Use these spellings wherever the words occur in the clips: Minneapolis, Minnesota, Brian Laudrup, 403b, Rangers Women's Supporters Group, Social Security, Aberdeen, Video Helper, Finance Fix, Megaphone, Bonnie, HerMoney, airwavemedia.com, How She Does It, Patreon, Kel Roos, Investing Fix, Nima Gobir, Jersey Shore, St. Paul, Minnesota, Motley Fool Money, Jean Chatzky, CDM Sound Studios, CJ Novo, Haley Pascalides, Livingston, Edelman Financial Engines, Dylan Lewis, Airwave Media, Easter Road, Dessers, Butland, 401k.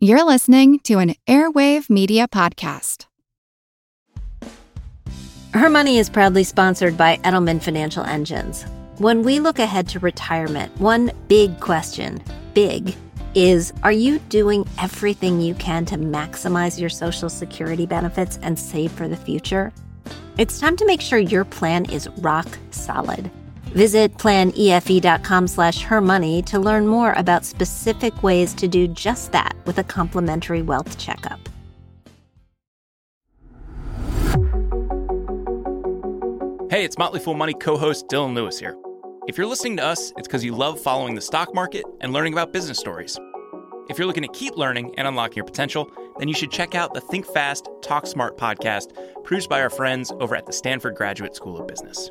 You're listening to an Airwave Media Podcast. Her Money is proudly sponsored by Edelman Financial Engines. When we look ahead to retirement, one big question, big, is are you doing everything you can to maximize your Social Security benefits and save for the future? It's time to make sure your plan is rock solid. Visit planefe.com/hermoney to learn more about specific ways to do just that with a complimentary wealth checkup. Hey, it's Motley Fool Money co-host Dylan Lewis here. If you're listening to us, it's because you love following the stock market and learning about business stories. If you're looking to keep learning and unlocking your potential, then you should check out the Think Fast, Talk Smart podcast produced by our friends over at the Stanford Graduate School of Business.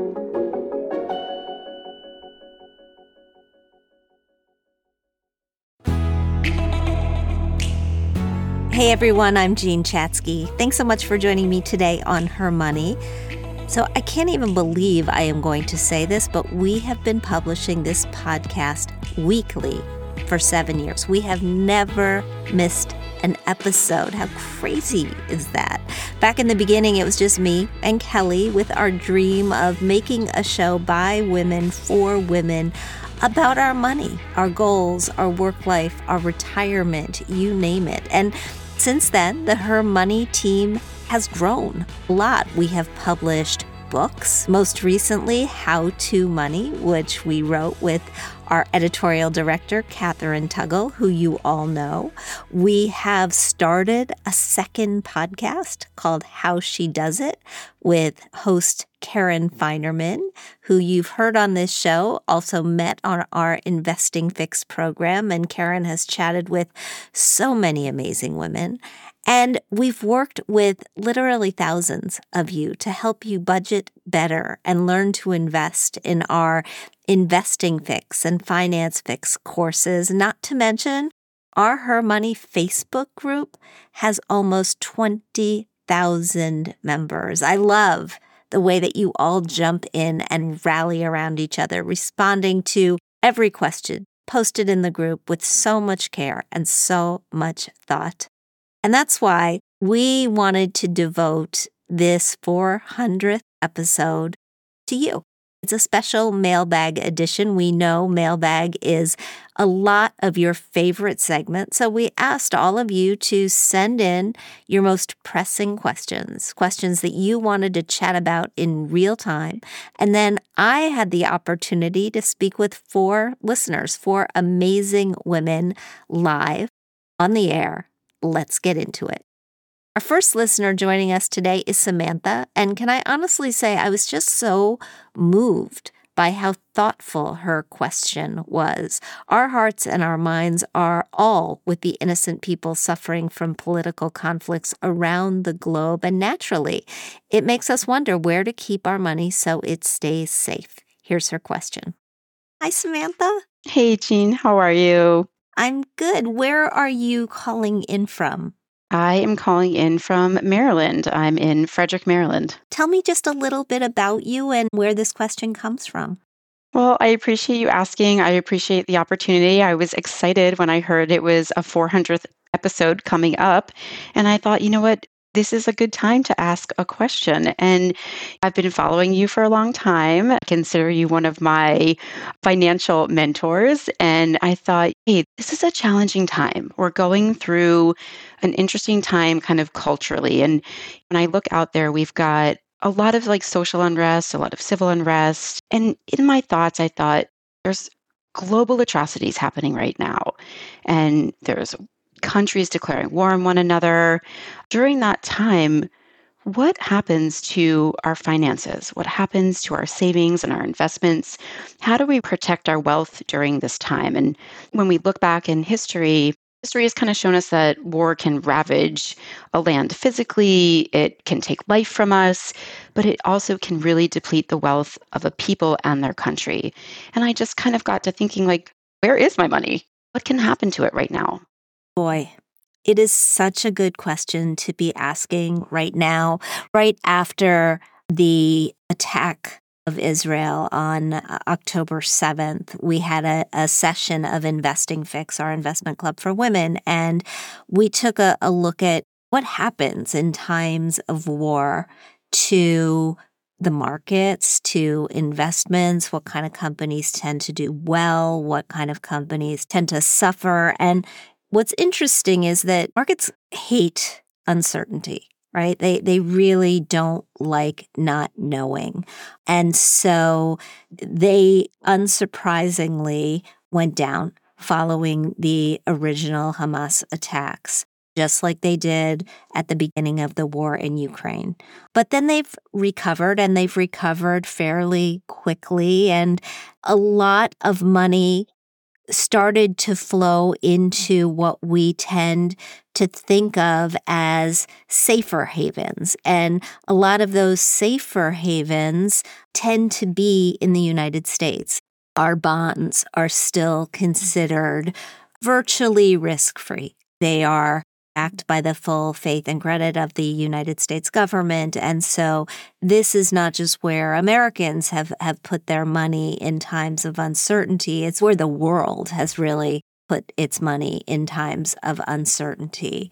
Hey everyone, I'm Jean Chatzky. Thanks so much for joining me today on Her Money. So I can't even believe I am going to say this, but we have been publishing this podcast weekly for 7 years. We have never missed an episode. How crazy is that? Back in the beginning, it was just me and Kelly with our dream of making a show by women for women about our money, our goals, our work life, our retirement, you name it. And since then, the Her Money team has grown a lot. We have published books, most recently, How to Money, which we wrote with our editorial director, Catherine Tuggle, who you all know. We have started a second podcast called How She Does It with host Karen Finerman, who you've heard on this show, also met on our Investing Fix program. And Karen has chatted with so many amazing women. And we've worked with literally thousands of you to help you budget better and learn to invest in our Investing Fix and Finance Fix courses, not to mention our Her Money Facebook group has almost 20,000 members. I love the way that you all jump in and rally around each other, responding to every question posted in the group with so much care and so much thought. And that's why we wanted to devote this 400th episode to you. It's a special mailbag edition. We know mailbag is a lot of your favorite segments, so we asked all of you to send in your most pressing questions, questions that you wanted to chat about in real time. And then I had the opportunity to speak with four listeners, four amazing women live on the air. Let's get into it. Our first listener joining us today is Samantha, and can I honestly say I was just so moved by how thoughtful her question was. Our hearts and our minds are all with the innocent people suffering from political conflicts around the globe, and naturally, it makes us wonder where to keep our money so it stays safe. Here's her question. Hi, Samantha. Hey, Jean. How are you? I'm good. Where are you calling in from? I am calling in from Maryland. I'm in Frederick, Maryland. Tell me just a little bit about you and where this question comes from. Well, I appreciate you asking. I appreciate the opportunity. I was excited when I heard it was a 400th episode coming up. And I thought, you know what? this is a good time to ask a question. And I've been following you for a long time. I consider you one of my financial mentors. And I thought, hey, this is a challenging time. We're going through an interesting time kind of culturally. And when I look out there, we've got a lot of like social unrest, a lot of civil unrest. And in my thoughts, I thought there's global atrocities happening right now. And there's countries declaring war on one another. During that time, what happens to our finances? What happens to our savings and our investments? How do we protect our wealth during this time? And when we look back in history, history has kind of shown us that war can ravage a land physically, it can take life from us, but it also can really deplete the wealth of a people and their country. And I just kind of got to thinking, like, where is my money? What can happen to it right now? Boy, it is such a good question to be asking right now, right after the attack of Israel on October 7th. We had a session of Investing Fix, our investment club for women, and we took a look at what happens in times of war to the markets, to investments, what kind of companies tend to do well, what kind of companies tend to suffer. And what's interesting is that markets hate uncertainty, right? They really don't like not knowing. And so they unsurprisingly went down following the original Hamas attacks, just like they did at the beginning of the war in Ukraine. But then they've recovered, and they've recovered fairly quickly, and a lot of money started to flow into what we tend to think of as safer havens. And a lot of those safer havens tend to be in the United States. Our bonds are still considered virtually risk-free. They are backed by the full faith and credit of the United States government. And so this is not just where Americans have put their money in times of uncertainty. It's where the world has really put its money in times of uncertainty.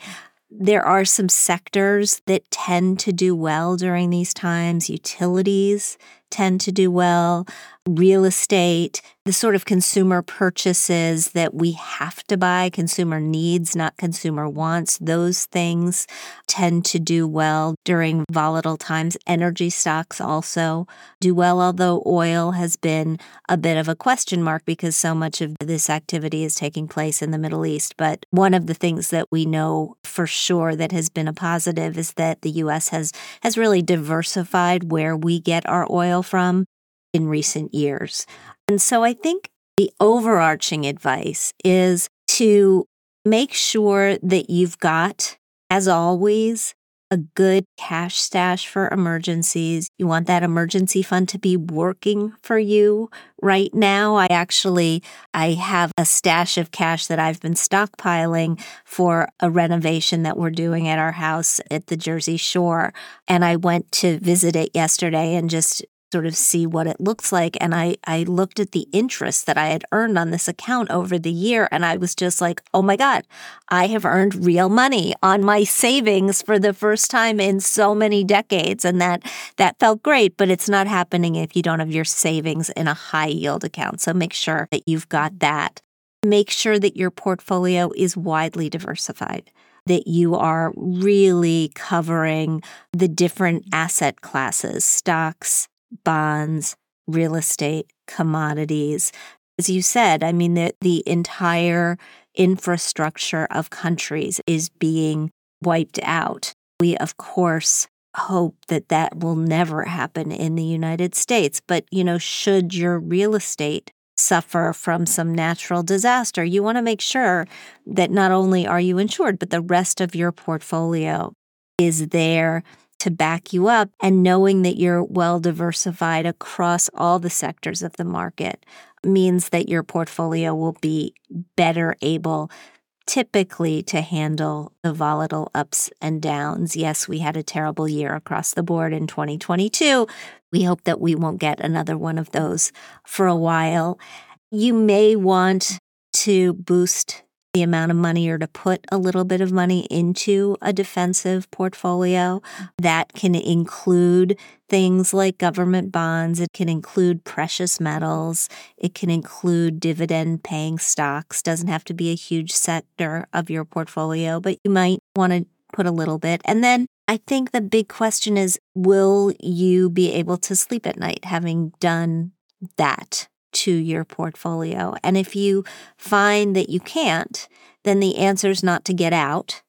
There are some sectors that tend to do well during these times. Utilities tend to do well, real estate, the sort of consumer purchases that we have to buy, consumer needs, not consumer wants, those things tend to do well during volatile times. Energy stocks also do well, although oil has been a bit of a question mark because so much of this activity is taking place in the Middle East. But one of the things that we know for sure that has been a positive is that the U.S. has really diversified where we get our oil from in recent years. And so I think the overarching advice is to make sure that you've got, as always, a good cash stash for emergencies. You want that emergency fund to be working for you right now. I have a stash of cash that I've been stockpiling for a renovation that we're doing at our house at the Jersey Shore. And I went to visit it yesterday and just sort of see what it looks like. And I looked at the interest that I had earned on this account over the year. And I was just like, oh my God, I have earned real money on my savings for the first time in so many decades. And that felt great, but it's not happening if you don't have your savings in a high yield account. So make sure that you've got that. Make sure that your portfolio is widely diversified, that you are really covering the different asset classes, stocks, bonds, real estate, commodities. As you said, I mean, the entire infrastructure of countries is being wiped out. We, of course, hope that that will never happen in the United States. But, you know, should your real estate suffer from some natural disaster, you want to make sure that not only are you insured, but the rest of your portfolio is there to back you up, and knowing that you're well diversified across all the sectors of the market means that your portfolio will be better able typically to handle the volatile ups and downs. Yes, we had a terrible year across the board in 2022. We hope that we won't get another one of those for a while. You may want to boost the amount of money or to put a little bit of money into a defensive portfolio. That can include things like government bonds. It can include precious metals. It can include dividend-paying stocks. Doesn't have to be a huge sector of your portfolio, but you might want to put a little bit. And then I think the big question is, will you be able to sleep at night having done that to your portfolio? And if you find that you can't, then the answer is not to get out,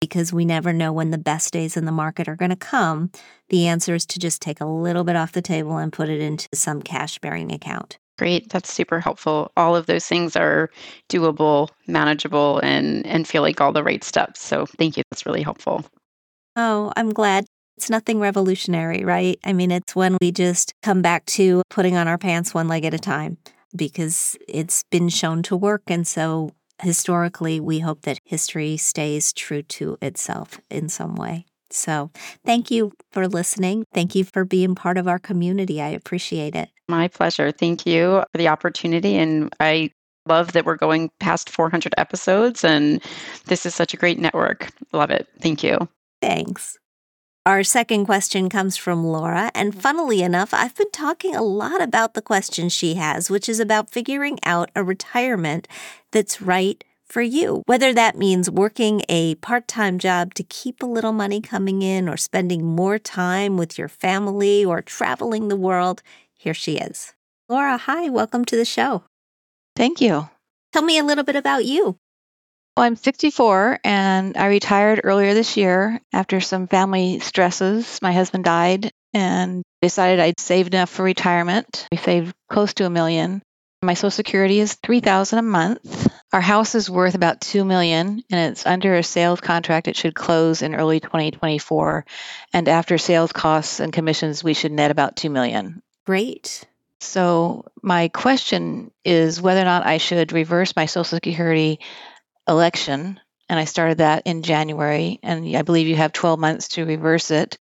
because we never know when the best days in the market are going to come. The answer is to just take a little bit off the table and put it into some cash-bearing account. Great. That's super helpful. All of those things are doable, manageable, and feel like all the right steps. So thank you. That's really helpful. Oh, I'm glad. It's nothing revolutionary, right? I mean, it's when we just come back to putting on our pants one leg at a time, because it's been shown to work. And so historically, we hope that history stays true to itself in some way. So thank you for listening. Thank you for being part of our community. I appreciate it. My pleasure. Thank you for the opportunity. And I love that we're going past 400 episodes. And this is such a great network. Love it. Thank you. Thanks. Our second question comes from Laura, and funnily enough, I've been talking a lot about the question she has, which is about figuring out a retirement that's right for you, whether that means working a part-time job to keep a little money coming in, or spending more time with your family, or traveling the world. Here she is. Laura, hi, welcome to the show. Thank you. Tell me a little bit about you. Well, I'm 64 and I retired earlier this year after some family stresses. My husband died and decided I'd saved enough for retirement. We saved close to $1 million. My Social Security is $3,000 a month. Our house is worth about $2 million and it's under a sales contract. It should close in early 2024. And after sales costs and commissions, we should net about $2 million. Great. So my question is whether or not I should reverse my Social Security election, and I started that in January, and I believe you have 12 months to reverse it.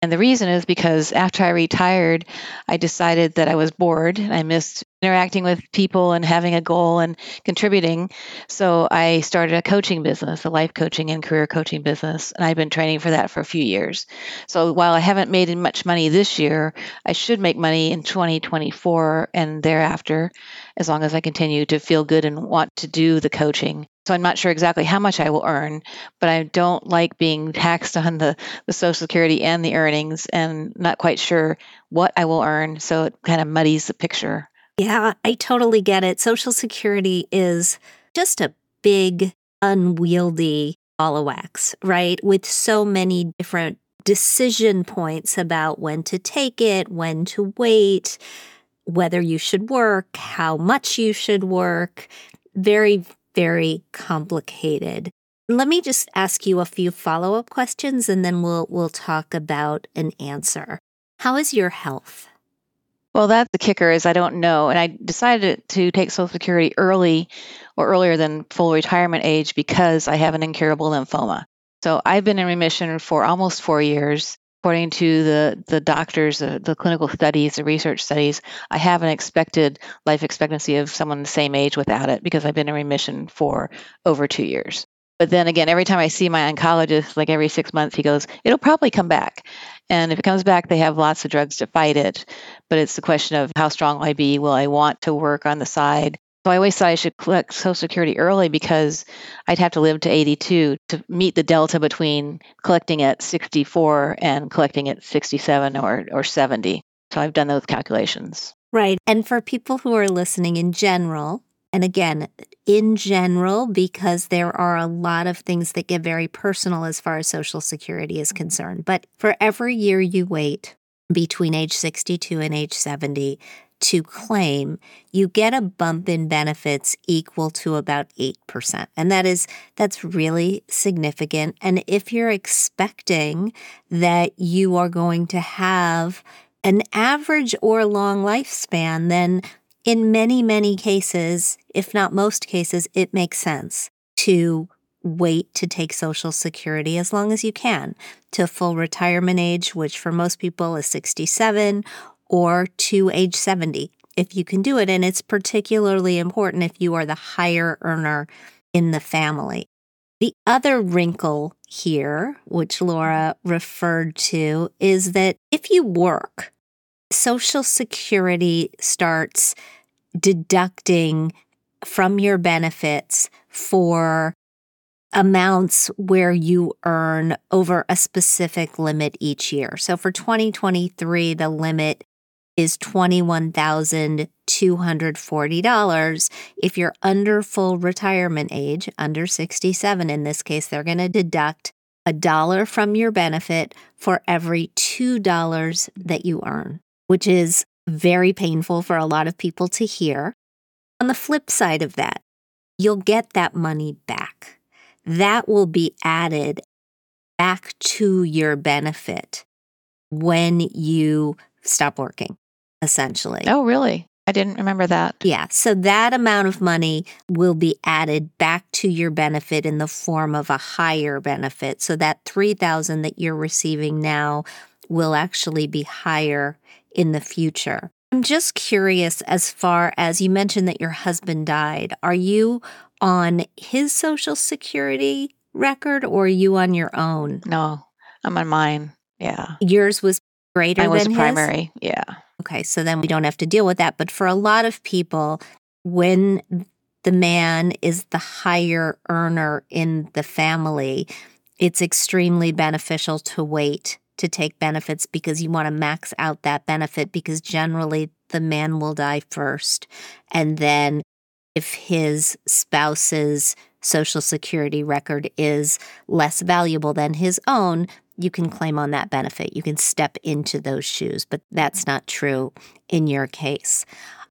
And the reason is because after I retired, I decided that I was bored. I missed interacting with people and having a goal and contributing. So I started a coaching business, a life coaching and career coaching business. And I've been training for that for a few years. So while I haven't made much money this year, I should make money in 2024 and thereafter, as long as I continue to feel good and want to do the coaching. So I'm not sure exactly how much I will earn, but I don't like being taxed on the Social Security and the earnings, and not quite sure what I will earn. So it kind of muddies the picture. Yeah, I totally get it. Social Security is just a big, unwieldy ball of wax, right? With so many different decision points about when to take it, when to wait, whether you should work, how much you should work. Very, very complicated. Let me just ask you a few follow-up questions, and then we'll talk about an answer. How is your health? Well, that's the kicker, is I don't know. And I decided to take Social Security early, or earlier than full retirement age, because I have an incurable lymphoma. So I've been in remission for almost 4 years. According to the doctors, the clinical studies, the research studies, I have an expected life expectancy of someone the same age without it, because I've been in remission for over 2 years. But then again, every time I see my oncologist, like every 6 months, he goes, it'll probably come back. And if it comes back, they have lots of drugs to fight it. But it's the question of how strong will I be? Will I want to work on the side? So I always thought I should collect Social Security early, because I'd have to live to 82 to meet the delta between collecting at 64 and collecting at 67 or 70. So I've done those calculations. Right. And for people who are listening in general, and again, in general, because there are a lot of things that get very personal as far as Social Security is concerned. But for every year you wait between age 62 and age 70 to claim, you get a bump in benefits equal to about 8%. And that's really significant. And if you're expecting that you are going to have an average or long lifespan, then in many, many cases, if not most cases, it makes sense to wait to take Social Security as long as you can, to full retirement age, which for most people is 67, or to age 70, if you can do it. And it's particularly important if you are the higher earner in the family. The other wrinkle here, which Laura referred to, is that if you work, Social Security starts deducting from your benefits for amounts where you earn over a specific limit each year. So for 2023, the limit is $21,240. If you're under full retirement age, under 67 in this case, they're going to deduct $1 from your benefit for every $2 that you earn, which is very painful for a lot of people to hear. On the flip side of that, you'll get that money back. That will be added back to your benefit when you stop working, essentially. Oh, really? I didn't remember that. Yeah. So that amount of money will be added back to your benefit in the form of a higher benefit. So that $3,000 that you're receiving now will actually be higher in the future. I'm just curious, as far as you mentioned that your husband died, are you on his Social Security record or are you on your own? No, I'm on mine. Yeah. Yours was greater than his? I was primary, yeah. Okay, so then we don't have to deal with that. But for a lot of people, when the man is the higher earner in the family, it's extremely beneficial to wait to take benefits because you want to max out that benefit because generally the man will die first. And then if his spouse's Social Security record is less valuable than his own, you can claim on that benefit. You can step into those shoes, but that's not true in your case.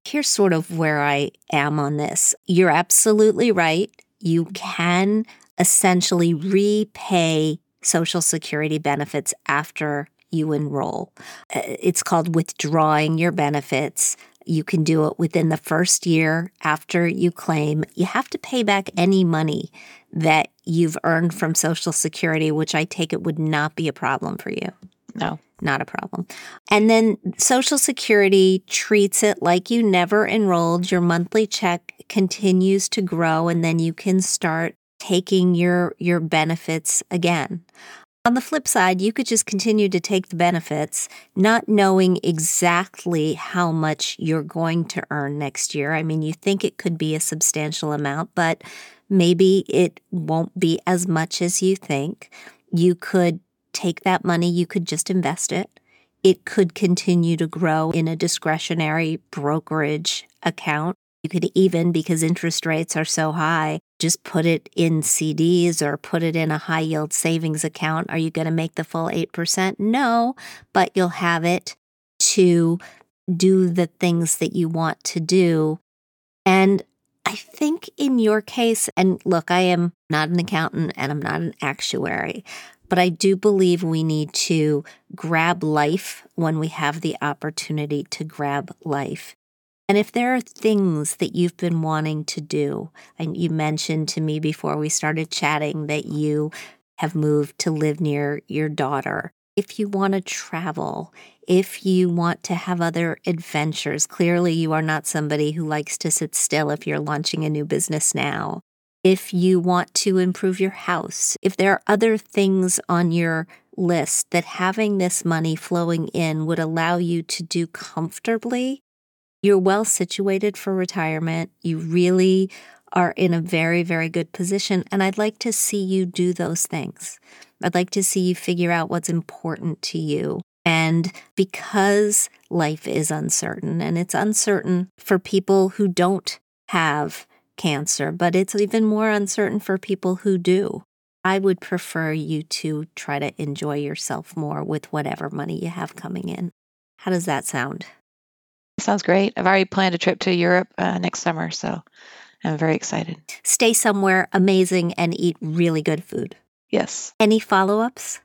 Here's sort of where I am on this. You're absolutely right. You can essentially repay Social Security benefits after you enroll. It's called withdrawing your benefits. You can do it within the first year after you claim. You have to pay back any money that you've earned from Social Security, which I take it would not be a problem for you. No. Not a problem. And then Social Security treats it like you never enrolled. Your monthly check continues to grow, and then you can start taking your benefits again. On the flip side, you could just continue to take the benefits, not knowing exactly how much you're going to earn next year. I mean, you think it could be a substantial amount, but maybe it won't be as much as you think. You could take that money, you could just invest it. It could continue to grow in a discretionary brokerage account. You could even, because interest rates are so high, just put it in CDs or put it in a high-yield savings account. Are you going to make the full 8%? No, but you'll have it to do the things that you want to do. And I think in your case, and look, I am not an accountant and I'm not an actuary, but I do believe we need to grab life when we have the opportunity to grab life. And if there are things that you've been wanting to do, and you mentioned to me before we started chatting that you have moved to live near your daughter, if you want to travel, if you want to have other adventures, clearly you are not somebody who likes to sit still if you're launching a new business now. If you want to improve your house, if there are other things on your list that having this money flowing in would allow you to do comfortably, you're well situated for retirement. You really are in a very, very good position. And I'd like to see you do those things. I'd like to see you figure out what's important to you. And because life is uncertain, and it's uncertain for people who don't have cancer, but it's even more uncertain for people who do, I would prefer you to try to enjoy yourself more with whatever money you have coming in. How does that sound? Sounds great. I've already planned a trip to Europe next summer, so I'm very excited. Stay somewhere amazing and eat really good food. Yes. Any follow-ups?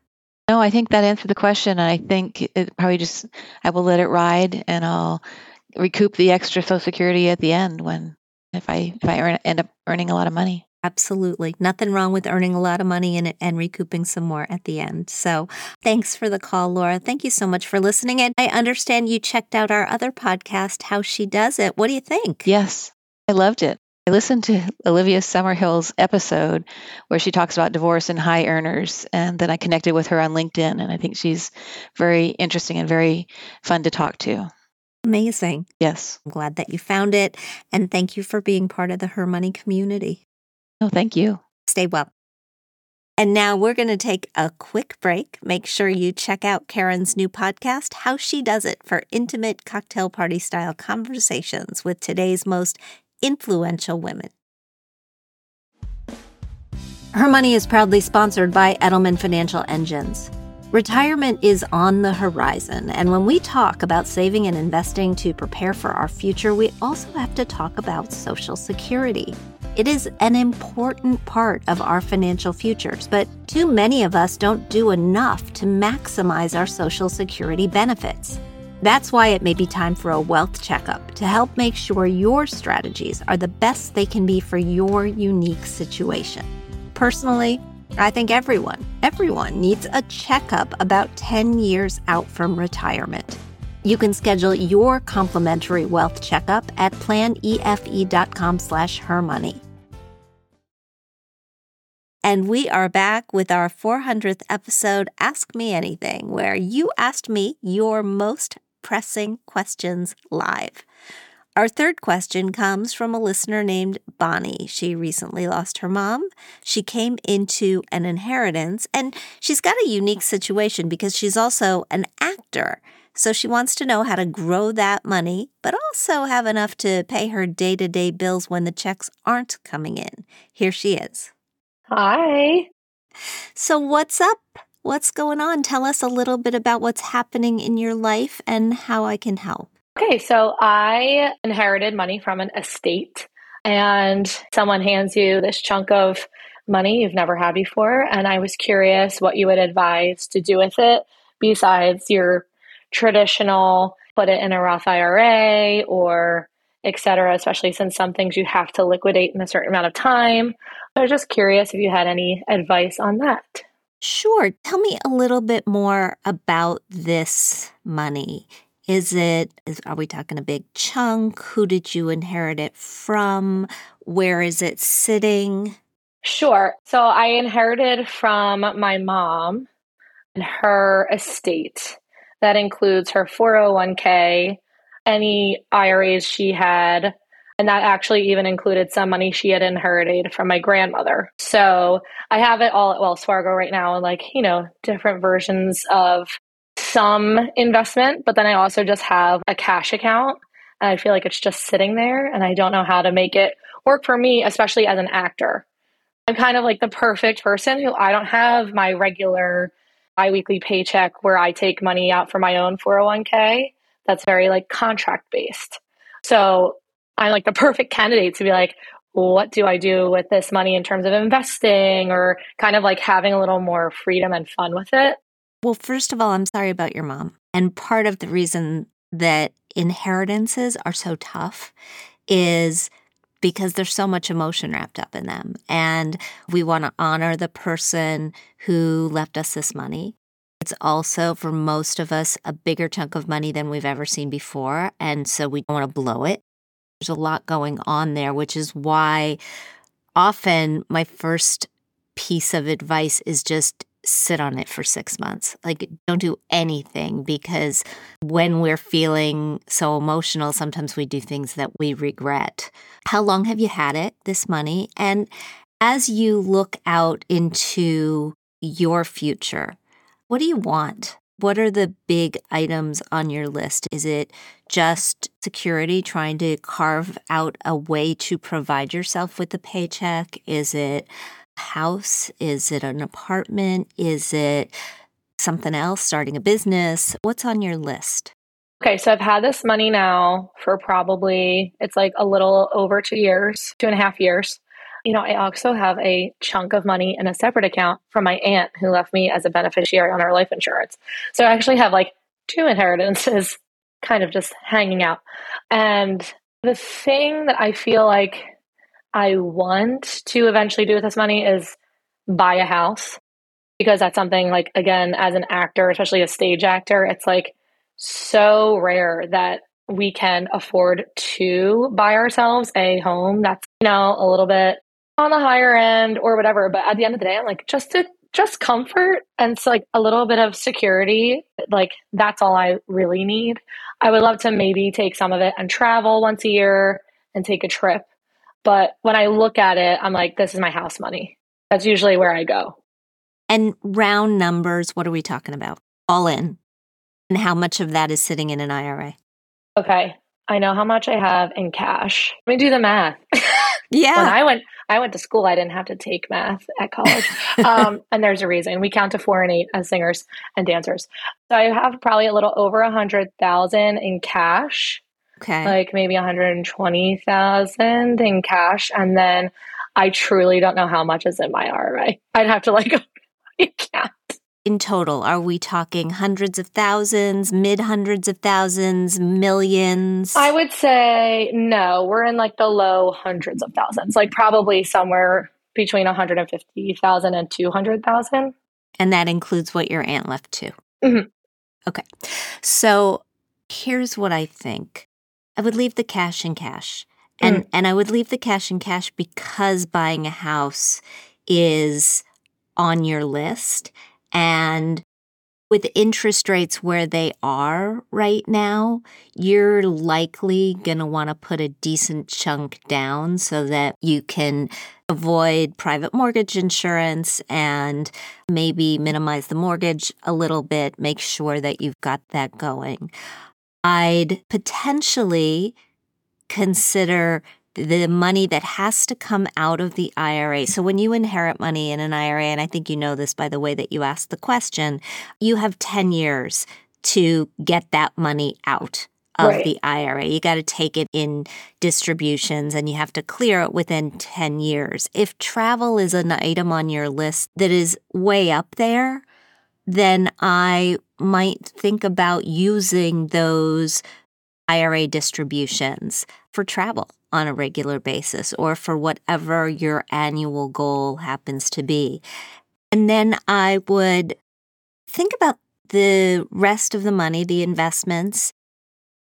No, I think that answered the question. I think it probably just, I will let it ride and I'll recoup the extra Social Security at the end when, if I end up earning a lot of money. Absolutely. Nothing wrong with earning a lot of money and recouping some more at the end. So thanks for the call, Laura. Thank you so much for listening. And I understand you checked out our other podcast, How She Does It. What do you think? Yes, I loved it. I listened to Olivia Summerhill's episode where she talks about divorce and high earners, and then I connected with her on LinkedIn, and I think she's very interesting and very fun to talk to. Amazing. Yes. I'm glad that you found it, and thank you for being part of the HerMoney community. Oh, thank you. Stay well. And now we're going to take a quick break. Make sure you check out Karen's new podcast, How She Does It, for intimate cocktail party style conversations with today's most influential women. HerMoney is proudly sponsored by Edelman Financial Engines. Retirement is on the horizon, and when we talk about saving and investing to prepare for our future, we also have to talk about Social Security. It is an important part of our financial futures, but too many of us don't do enough to maximize our Social Security benefits. That's why it may be time for a wealth checkup to help make sure your strategies are the best they can be for your unique situation. Personally, I think everyone needs a checkup about 10 years out from retirement. You can schedule your complimentary wealth checkup at planefe.com/hermoney. And we are back with our 400th episode, Ask Me Anything, where you asked me your most pressing questions live. Our third question comes from a listener named Bonnie. She recently lost her mom. She came into an inheritance, and she's got a unique situation because she's also an actor. So she wants to know how to grow that money, but also have enough to pay her day-to-day bills when the checks aren't coming in. Here she is. Hi. So what's up? What's going on? Tell us a little bit about what's happening in your life and how I can help. Okay, so I inherited money from an estate, and someone hands you this chunk of money you've never had before, and I was curious what you would advise to do with it besides your traditional put it in a Roth IRA or et cetera, especially since some things you have to liquidate in a certain amount of time. I was just curious if you had any advice on that. Sure. Tell me a little bit more about this money. Are we talking a big chunk? Who did you inherit it from? Where is it sitting? Sure. So I inherited from my mom and her estate. That includes her 401k, any IRAs she had, and that actually even included some money she had inherited from my grandmother. So I have it all at Wells Fargo right now, like, different versions of some investment, but then I also just have a cash account, and I feel like it's just sitting there, and I don't know how to make it work for me, especially as an actor. I'm kind of like the perfect person who I don't have my regular biweekly paycheck where I take money out for my own 401k. That's very contract based. So I'm like the perfect candidate to be like, what do I do with this money in terms of investing or kind of having a little more freedom and fun with it? Well, first of all, I'm sorry about your mom. And part of the reason that inheritances are so tough is because there's so much emotion wrapped up in them. And we want to honor the person who left us this money. It's also, for most of us, a bigger chunk of money than we've ever seen before. And so we don't want to blow it. There's a lot going on there, which is why often my first piece of advice is just sit on it for 6 months. Don't do anything, because when we're feeling so emotional, sometimes we do things that we regret. How long have you had it, this money? And as you look out into your future, what do you want? What are the big items on your list? Is it just security, trying to carve out a way to provide yourself with a paycheck? Is it house? Is it an apartment? Is it something else, starting a business? What's on your list? Okay, so I've had this money now for probably, it's a little over 2.5 years. I also have a chunk of money in a separate account from my aunt who left me as a beneficiary on her life insurance. So I actually have two inheritances kind of just hanging out. And the thing that I feel like I want to eventually do with this money is buy a house, because that's something again, as an actor, especially a stage actor, it's so rare that we can afford to buy ourselves a home that's, you know, a little bit on the higher end or whatever. But at the end of the day, I'm like, just comfort and so like a little bit of security. Like that's all I really need. I would love to maybe take some of it and travel once a year and take a trip. But when I look at it, I'm like, this is my house money. That's usually where I go. And round numbers, what are we talking about? All in. And how much of that is sitting in an IRA? Okay. I know how much I have in cash. Let me do the math. Yeah. When I went to school, I didn't have to take math at college. And there's a reason. We count to 4 and 8 as singers and dancers. So I have probably a little over 100,000 in cash. Okay. Like maybe 120,000 in cash. And then I truly don't know how much is in my IRA. I'd have to like count. In total, are we talking hundreds of thousands, mid hundreds of thousands, millions? I would say no, we're in like the low hundreds of thousands, like probably somewhere between 150,000 and 200,000. And that includes what your aunt left too? Mm-hmm. Okay. So here's what I think. I would leave the cash in cash. And I would leave the cash in cash because buying a house is on your list. And with interest rates where they are right now, you're likely going to want to put a decent chunk down so that you can avoid private mortgage insurance and maybe minimize the mortgage a little bit, make sure that you've got that going. I'd potentially consider the money that has to come out of the IRA. So when you inherit money in an IRA, and I think you know this by the way that you asked the question, you have 10 years to get that money out of the IRA. You got to take it in distributions and you have to clear it within 10 years. If travel is an item on your list that is way up there, then I might think about using those IRA distributions for travel on a regular basis or for whatever your annual goal happens to be. And then I would think about the rest of the money, the investments,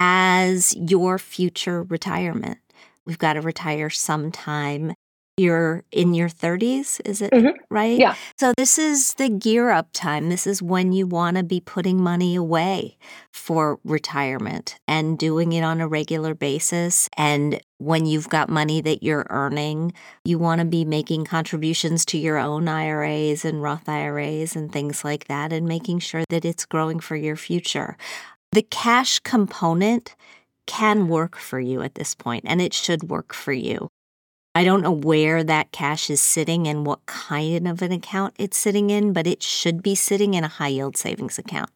as your future retirement. We've got to retire sometime. You're in your 30s, is it right? Yeah. So this is the gear up time. This is when you want to be putting money away for retirement and doing it on a regular basis. And when you've got money that you're earning, you want to be making contributions to your own IRAs and Roth IRAs and things like that and making sure that it's growing for your future. The cash component can work for you at this point, and it should work for you. I don't know where that cash is sitting and what kind of an account it's sitting in, but it should be sitting in a high-yield savings account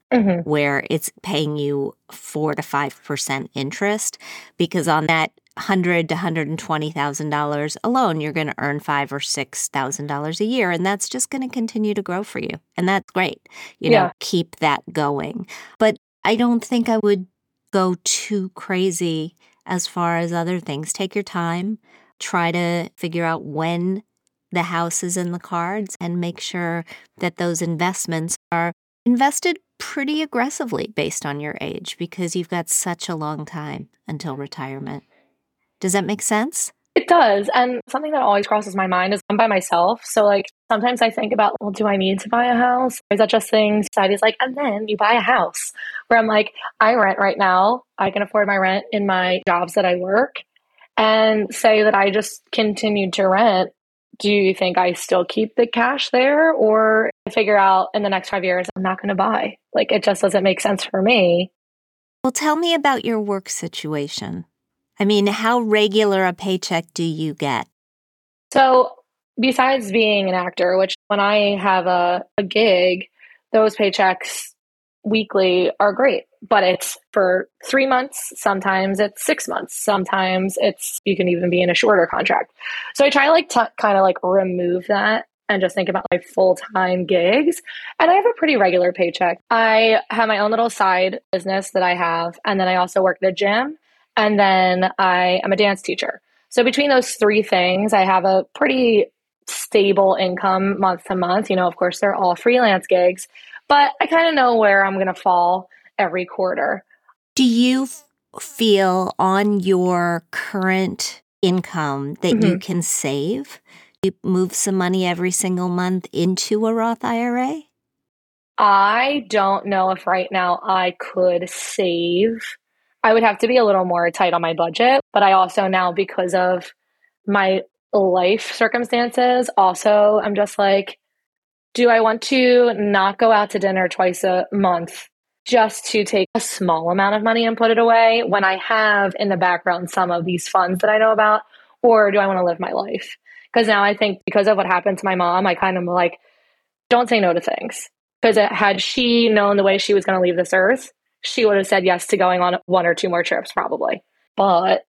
where it's paying you 4 to 5% interest, because on that $100,000 to $120,000 alone, you're going to earn $5,000 or $6,000 a year, and that's just going to continue to grow for you, and that's great. You know, keep that going. But I don't think I would go too crazy as far as other things. Take your time. Try to figure out when the house is in the cards and make sure that those investments are invested pretty aggressively based on your age, because you've got such a long time until retirement. Does that make sense? It does. And something that always crosses my mind is I'm by myself. So like sometimes I think about, well, do I need to buy a house? Or is that just thing society's like, and then you buy a house? Where I'm like, I rent right now. I can afford my rent in my jobs that I work. And say that I just continued to rent, do you think I still keep the cash there or figure out in the next 5 years, I'm not going to buy? Like, it just doesn't make sense for me. Well, tell me about your work situation. I mean, how regular a paycheck do you get? So besides being an actor, which when I have a gig, those paychecks weekly are great, but it's for 3 months. Sometimes it's 6 months. Sometimes it's, you can even be in a shorter contract. So I try to like kind of remove that and just think about my full-time gigs. And I have a pretty regular paycheck. I have my own little side business that I have. And then I also work at a gym. And then I am a dance teacher. So between those three things, I have a pretty stable income month to month. You know, of course, they're all freelance gigs, but I kind of know where I'm going to fall every quarter. Do you feel on your current income that mm-hmm. you can save? You move some money every single month into a Roth IRA? I don't know if right now I could save. I would have to be a little more tight on my budget, but I also now, because of my life circumstances, also I'm just like, do I want to not go out to dinner twice a month just to take a small amount of money and put it away when I have in the background some of these funds that I know about? Or do I want to live my life? Because now I think, because of what happened to my mom, I kind of like, don't say no to things. Because had she known the way she was going to leave this earth, she would have said yes to going on one or two more trips probably. But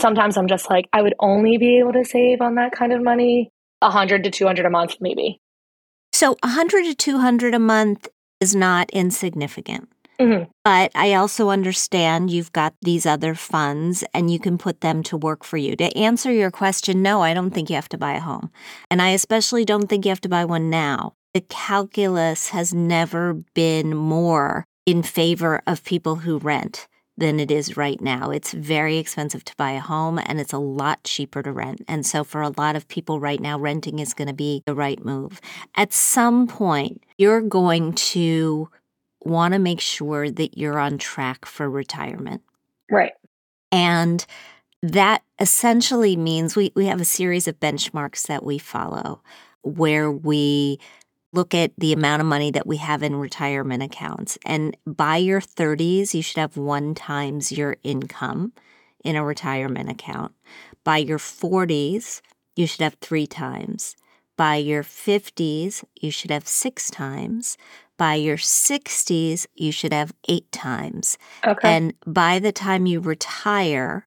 sometimes I'm just like, I would only be able to save on that kind of money, 100 to 200 a month, maybe. So 100 to 200 a month is not insignificant. Mm-hmm. But I also understand you've got these other funds and you can put them to work for you. To answer your question, no, I don't think you have to buy a home. And I especially don't think you have to buy one now. The calculus has never been more in favor of people who rent than it is right now. It's very expensive to buy a home and it's a lot cheaper to rent. And so for a lot of people right now, renting is going to be the right move. At some point, you're going to want to make sure that you're on track for retirement. Right. And that essentially means we have a series of benchmarks that we follow where we look at the amount of money that we have in retirement accounts. And by your 30s, you should have 1 times your income in a retirement account. By your 40s, you should have 3 times. By your 50s, you should have 6 times. By your 60s, you should have 8 times. Okay. And by the time you retire,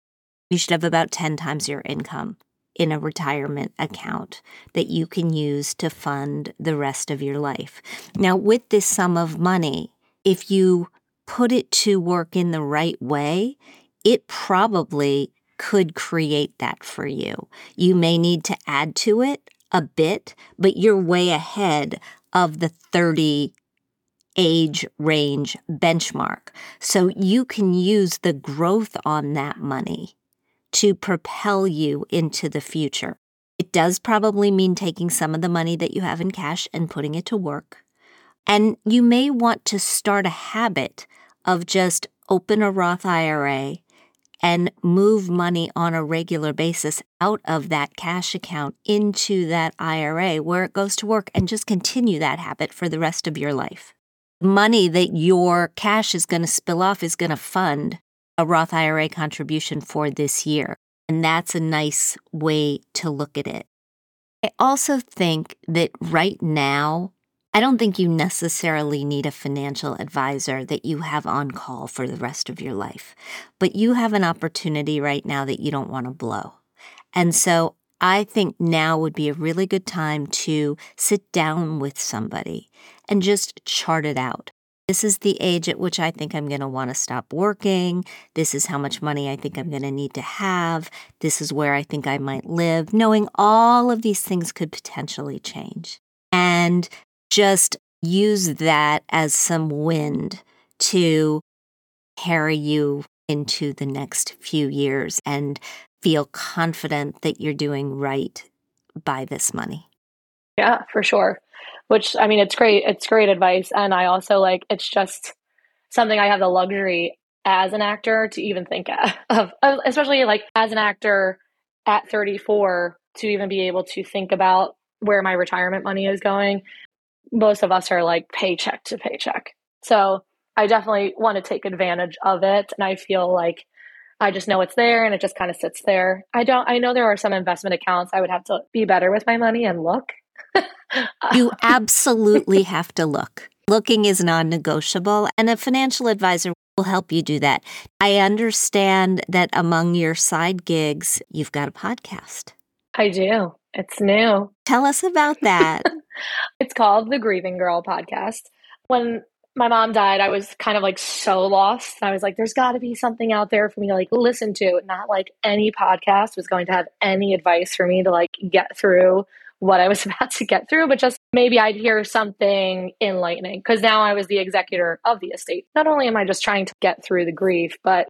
you should have about 10 times your income in a retirement account that you can use to fund the rest of your life. Now, with this sum of money, if you put it to work in the right way, it probably could create that for you. You may need to add to it a bit, but you're way ahead of the 30 age range benchmark. So you can use the growth on that money to propel you into the future. It does probably mean taking some of the money that you have in cash and putting it to work. And you may want to start a habit of just open a Roth IRA and move money on a regular basis out of that cash account into that IRA where it goes to work, and just continue that habit for the rest of your life. Money that your cash is going to spill off is going to fund a Roth IRA contribution for this year. And that's a nice way to look at it. I also think that right now, I don't think you necessarily need a financial advisor that you have on call for the rest of your life, but you have an opportunity right now that you don't want to blow. And so I think now would be a really good time to sit down with somebody and just chart it out. This is the age at which I think I'm going to want to stop working. This is how much money I think I'm going to need to have. This is where I think I might live. Knowing all of these things could potentially change. And just use that as some wind to carry you into the next few years and feel confident that you're doing right by this money. Yeah, for sure. Which, I mean, it's great. It's great advice. And I also like, it's just something I have the luxury as an actor to even think of, especially like as an actor at 34, to even be able to think about where my retirement money is going. Most of us are like paycheck to paycheck. So I definitely want to take advantage of it. And I feel like I just know it's there and it just kind of sits there. I know there are some investment accounts I would have to be better with my money and look. You absolutely have to look. Looking is non-negotiable, and a financial advisor will help you do that. I understand that among your side gigs, you've got a podcast. I do. It's new. Tell us about that. It's called The Grieving Girl Podcast. When my mom died, I was kind of like so lost. I was like, there's got to be something out there for me to like listen to. Not like any podcast was going to have any advice for me to like get through what I was about to get through, but just maybe I'd hear something enlightening, because now I was the executor of the estate. Not only am I just trying to get through the grief, but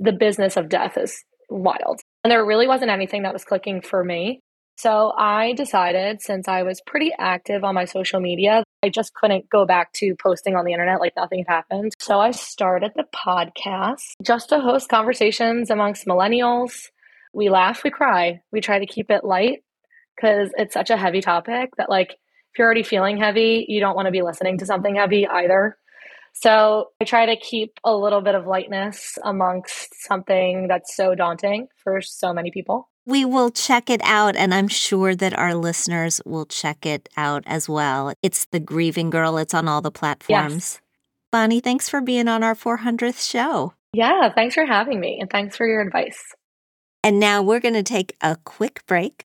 the business of death is wild. And there really wasn't anything that was clicking for me. So I decided, since I was pretty active on my social media, I just couldn't go back to posting on the internet like nothing had happened. So I started the podcast just to host conversations amongst millennials. We laugh, we cry. We try to keep it light because it's such a heavy topic that, like, if you're already feeling heavy, you don't want to be listening to something heavy either. So I try to keep a little bit of lightness amongst something that's so daunting for so many people. We will check it out, and I'm sure that our listeners will check it out as well. It's The Grieving Girl. It's on all the platforms. Yes. Bonnie, thanks for being on our 400th show. Yeah, thanks for having me, and thanks for your advice. And now we're going to take a quick break.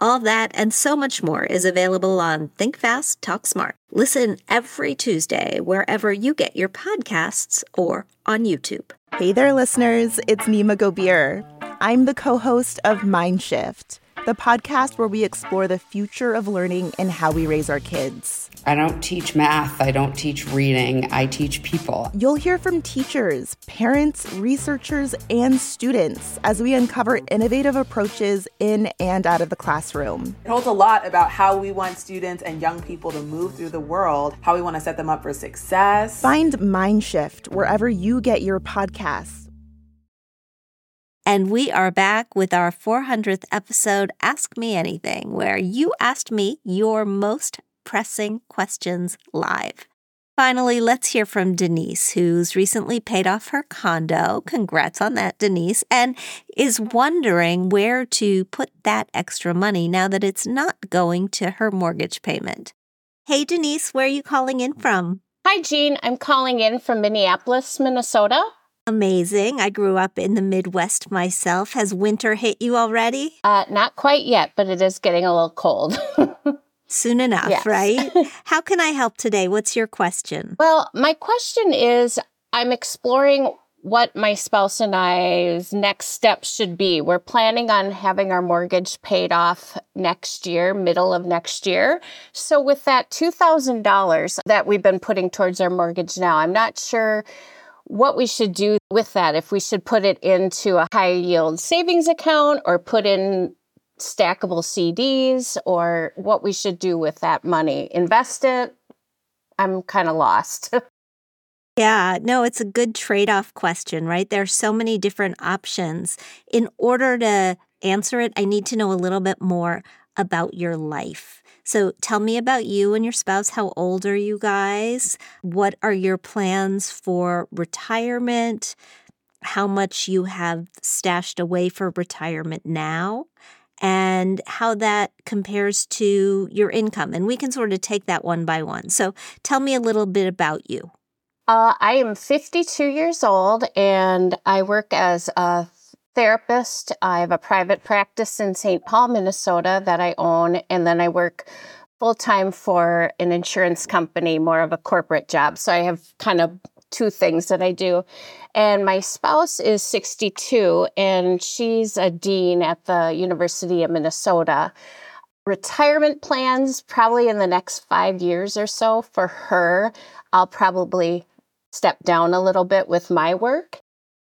All that and so much more is available on Think Fast, Talk Smart. Listen every Tuesday wherever you get your podcasts or on YouTube. Hey there, listeners. It's Nima Gobir. I'm the co-host of MindShift, the podcast where we explore the future of learning and how we raise our kids. I don't teach math. I don't teach reading. I teach people. You'll hear from teachers, parents, researchers, and students as we uncover innovative approaches in and out of the classroom. It holds a lot about how we want students and young people to move through the world, how we want to set them up for success. Find MindShift wherever you get your podcasts. And we are back with our 400th episode, Ask Me Anything, where you asked me your most pressing questions live. Finally, let's hear from Denise, who's recently paid off her condo. Congrats on that, Denise, and is wondering where to put that extra money now that it's not going to her mortgage payment. Hey, Denise, where are you calling in from? Hi, Jean. I'm calling in from Minneapolis, Minnesota. Amazing. I grew up in the Midwest myself. Has winter hit you already? Not quite yet, but it is getting a little cold. Soon enough, yes. Right? How can I help today? What's your question? Well, my question is, I'm exploring what my spouse and I's next steps should be. We're planning on having our mortgage paid off next year, middle of next year. So with that $2,000 that we've been putting towards our mortgage now, I'm not sure what we should do with that, if we should put it into a high yield savings account or put in stackable CDs, or what we should do with that money. Invest it? I'm kind of lost. Yeah, no, it's a good trade-off question, right? There are so many different options. In order to answer it, I need to know a little bit more about your life. So tell me about you and your spouse. How old are you guys? What are your plans for retirement? How much you have stashed away for retirement now? And how that compares to your income. And we can sort of take that one by one. So tell me a little bit about you. I am 52 years old, and I work as a therapist. I have a private practice in St. Paul, Minnesota that I own, and then I work full-time for an insurance company, more of a corporate job. So I have kind of two things that I do. And my spouse is 62, and she's a dean at the University of Minnesota. Retirement plans, probably in the next 5 years or so for her. I'll probably step down a little bit with my work.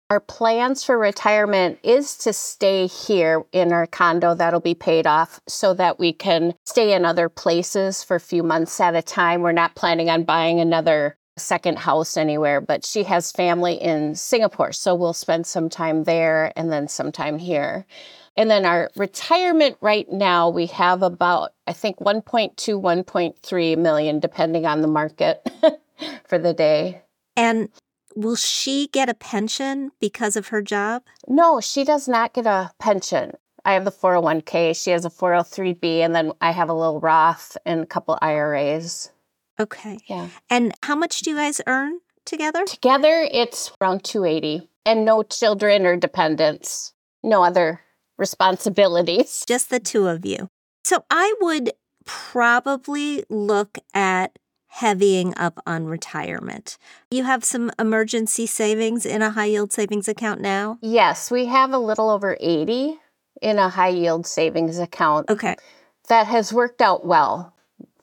Our plans for retirement is to stay here in our condo that'll be paid off so that we can stay in other places for a few months at a time. We're not planning on buying another second house anywhere, but she has family in Singapore. So we'll spend some time there and then some time here. And then our retirement right now, we have about, I think, $1.2, $1.3 million, depending on the market for the day. And will she get a pension because of her job? No, she does not get a pension. I have the 401k, she has a 403b, and then I have a little Roth and a couple IRAs. Okay. Yeah. And how much do you guys earn together? Together, it's around $280, and no children or dependents, no other responsibilities. Just the two of you. So I would probably look at heavying up on retirement. You have some emergency savings in a high-yield savings account now? Yes, we have a little over 80 in a high-yield savings account. Okay. That has worked out well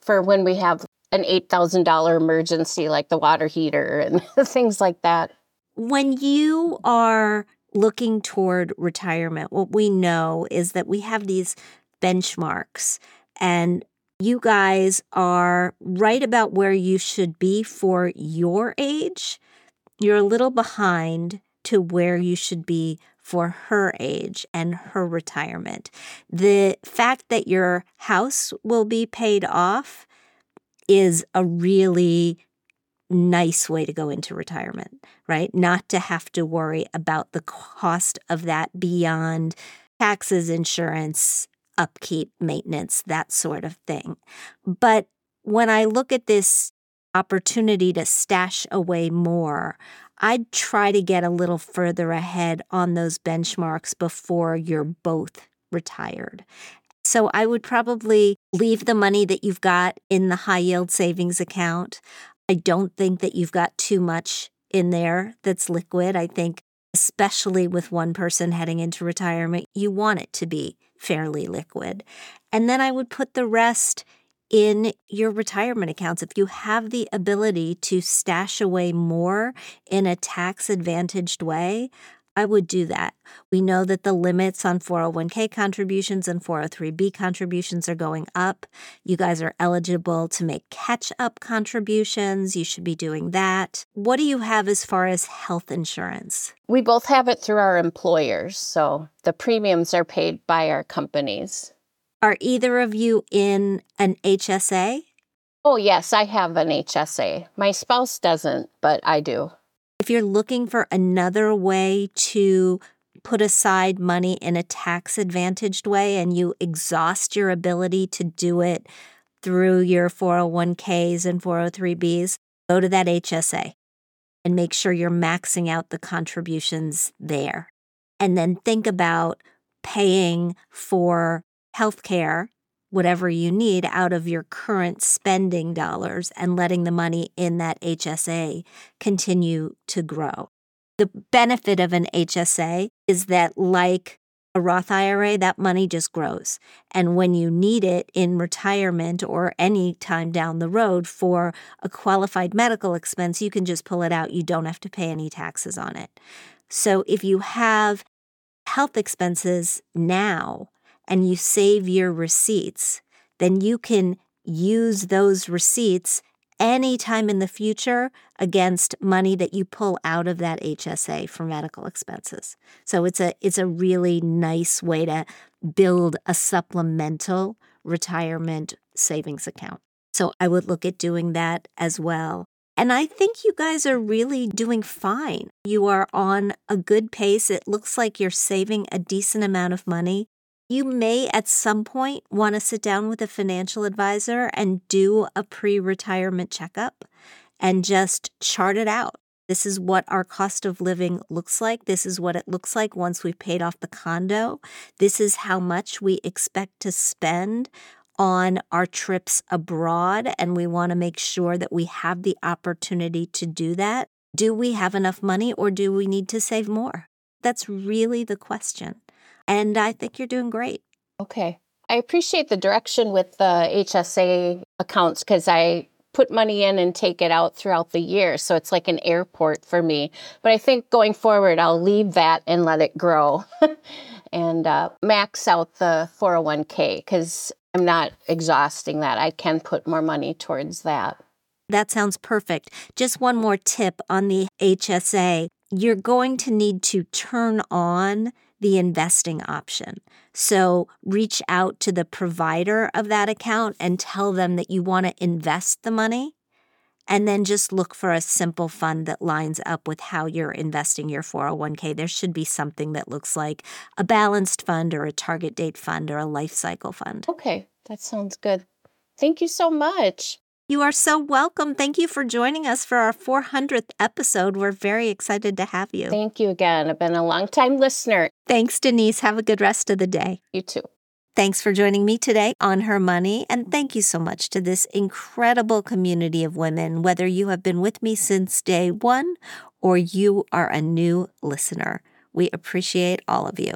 for when we have an $8,000 emergency like the water heater and things like that. When you are looking toward retirement, what we know is that we have these benchmarks, and you guys are right about where you should be for your age. You're a little behind to where you should be for her age and her retirement. The fact that your house will be paid off is a really nice way to go into retirement, right? Not to have to worry about the cost of that beyond taxes, insurance, upkeep, maintenance, that sort of thing. But when I look at this opportunity to stash away more, I'd try to get a little further ahead on those benchmarks before you're both retired. So I would probably leave the money that you've got in the high-yield savings account. I don't think that you've got too much in there that's liquid. I think, especially with one person heading into retirement, you want it to be fairly liquid. And then I would put the rest in your retirement accounts. If you have the ability to stash away more in a tax-advantaged way, I would do that. We know that the limits on 401k contributions and 403b contributions are going up. You guys are eligible to make catch-up contributions. You should be doing that. What do you have as far as health insurance? We both have it through our employers, so the premiums are paid by our companies. Are either of you in an HSA? Oh, yes, I have an HSA. My spouse doesn't, but I do. If you're looking for another way to put aside money in a tax-advantaged way and you exhaust your ability to do it through your 401ks and 403bs, go to that HSA and make sure you're maxing out the contributions there. And then think about paying for healthcare, whatever you need, out of your current spending dollars and letting the money in that HSA continue to grow. The benefit of an HSA is that, like a Roth IRA, that money just grows. And when you need it in retirement or any time down the road for a qualified medical expense, you can just pull it out. You don't have to pay any taxes on it. So if you have health expenses now, and you save your receipts, then you can use those receipts anytime in the future against money that you pull out of that HSA for medical expenses. So it's a really nice way to build a supplemental retirement savings account. So I would look at doing that as well. And I think you guys are really doing fine. You are on a good pace. It looks like you're saving a decent amount of money. You may at some point want to sit down with a financial advisor and do a pre-retirement checkup and just chart it out. This is what our cost of living looks like. This is what it looks like once we've paid off the condo. This is how much we expect to spend on our trips abroad, and we want to make sure that we have the opportunity to do that. Do we have enough money, or do we need to save more? That's really the question. And I think you're doing great. Okay. I appreciate the direction with the HSA accounts because I put money in and take it out throughout the year. So it's like an airport for me. But I think going forward, I'll leave that and let it grow and max out the 401k because I'm not exhausting that. I can put more money towards that. That sounds perfect. Just one more tip on the HSA. You're going to need to turn on the investing option. So reach out to the provider of that account and tell them that you want to invest the money, and then just look for a simple fund that lines up with how you're investing your 401k. There should be something that looks like a balanced fund or a target date fund or a life cycle fund. Okay, that sounds good. Thank you so much. You are so welcome. Thank you for joining us for our 400th episode. We're very excited to have you. Thank you again. I've been a longtime listener. Thanks, Denise. Have a good rest of the day. You too. Thanks for joining me today on Her Money, and thank you so much to this incredible community of women, whether you have been with me since day one or you are a new listener. We appreciate all of you.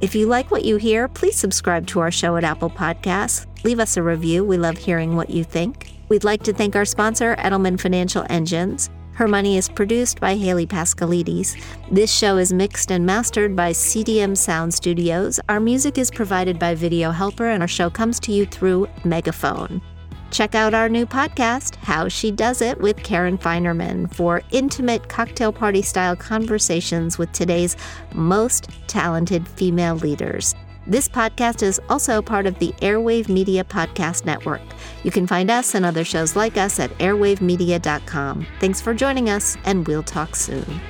If you like what you hear, please subscribe to our show at Apple Podcasts. Leave us a review. We love hearing what you think. We'd like to thank our sponsor, Edelman Financial Engines. Her Money is produced by Haley Pascalides. This show is mixed and mastered by CDM Sound Studios. Our music is provided by Video Helper, and our show comes to you through Megaphone. Check out our new podcast, How She Does It, with Karen Finerman, for intimate cocktail party-style conversations with today's most talented female leaders. This podcast is also part of the Airwave Media Podcast Network. You can find us and other shows like us at airwavemedia.com. Thanks for joining us, and we'll talk soon.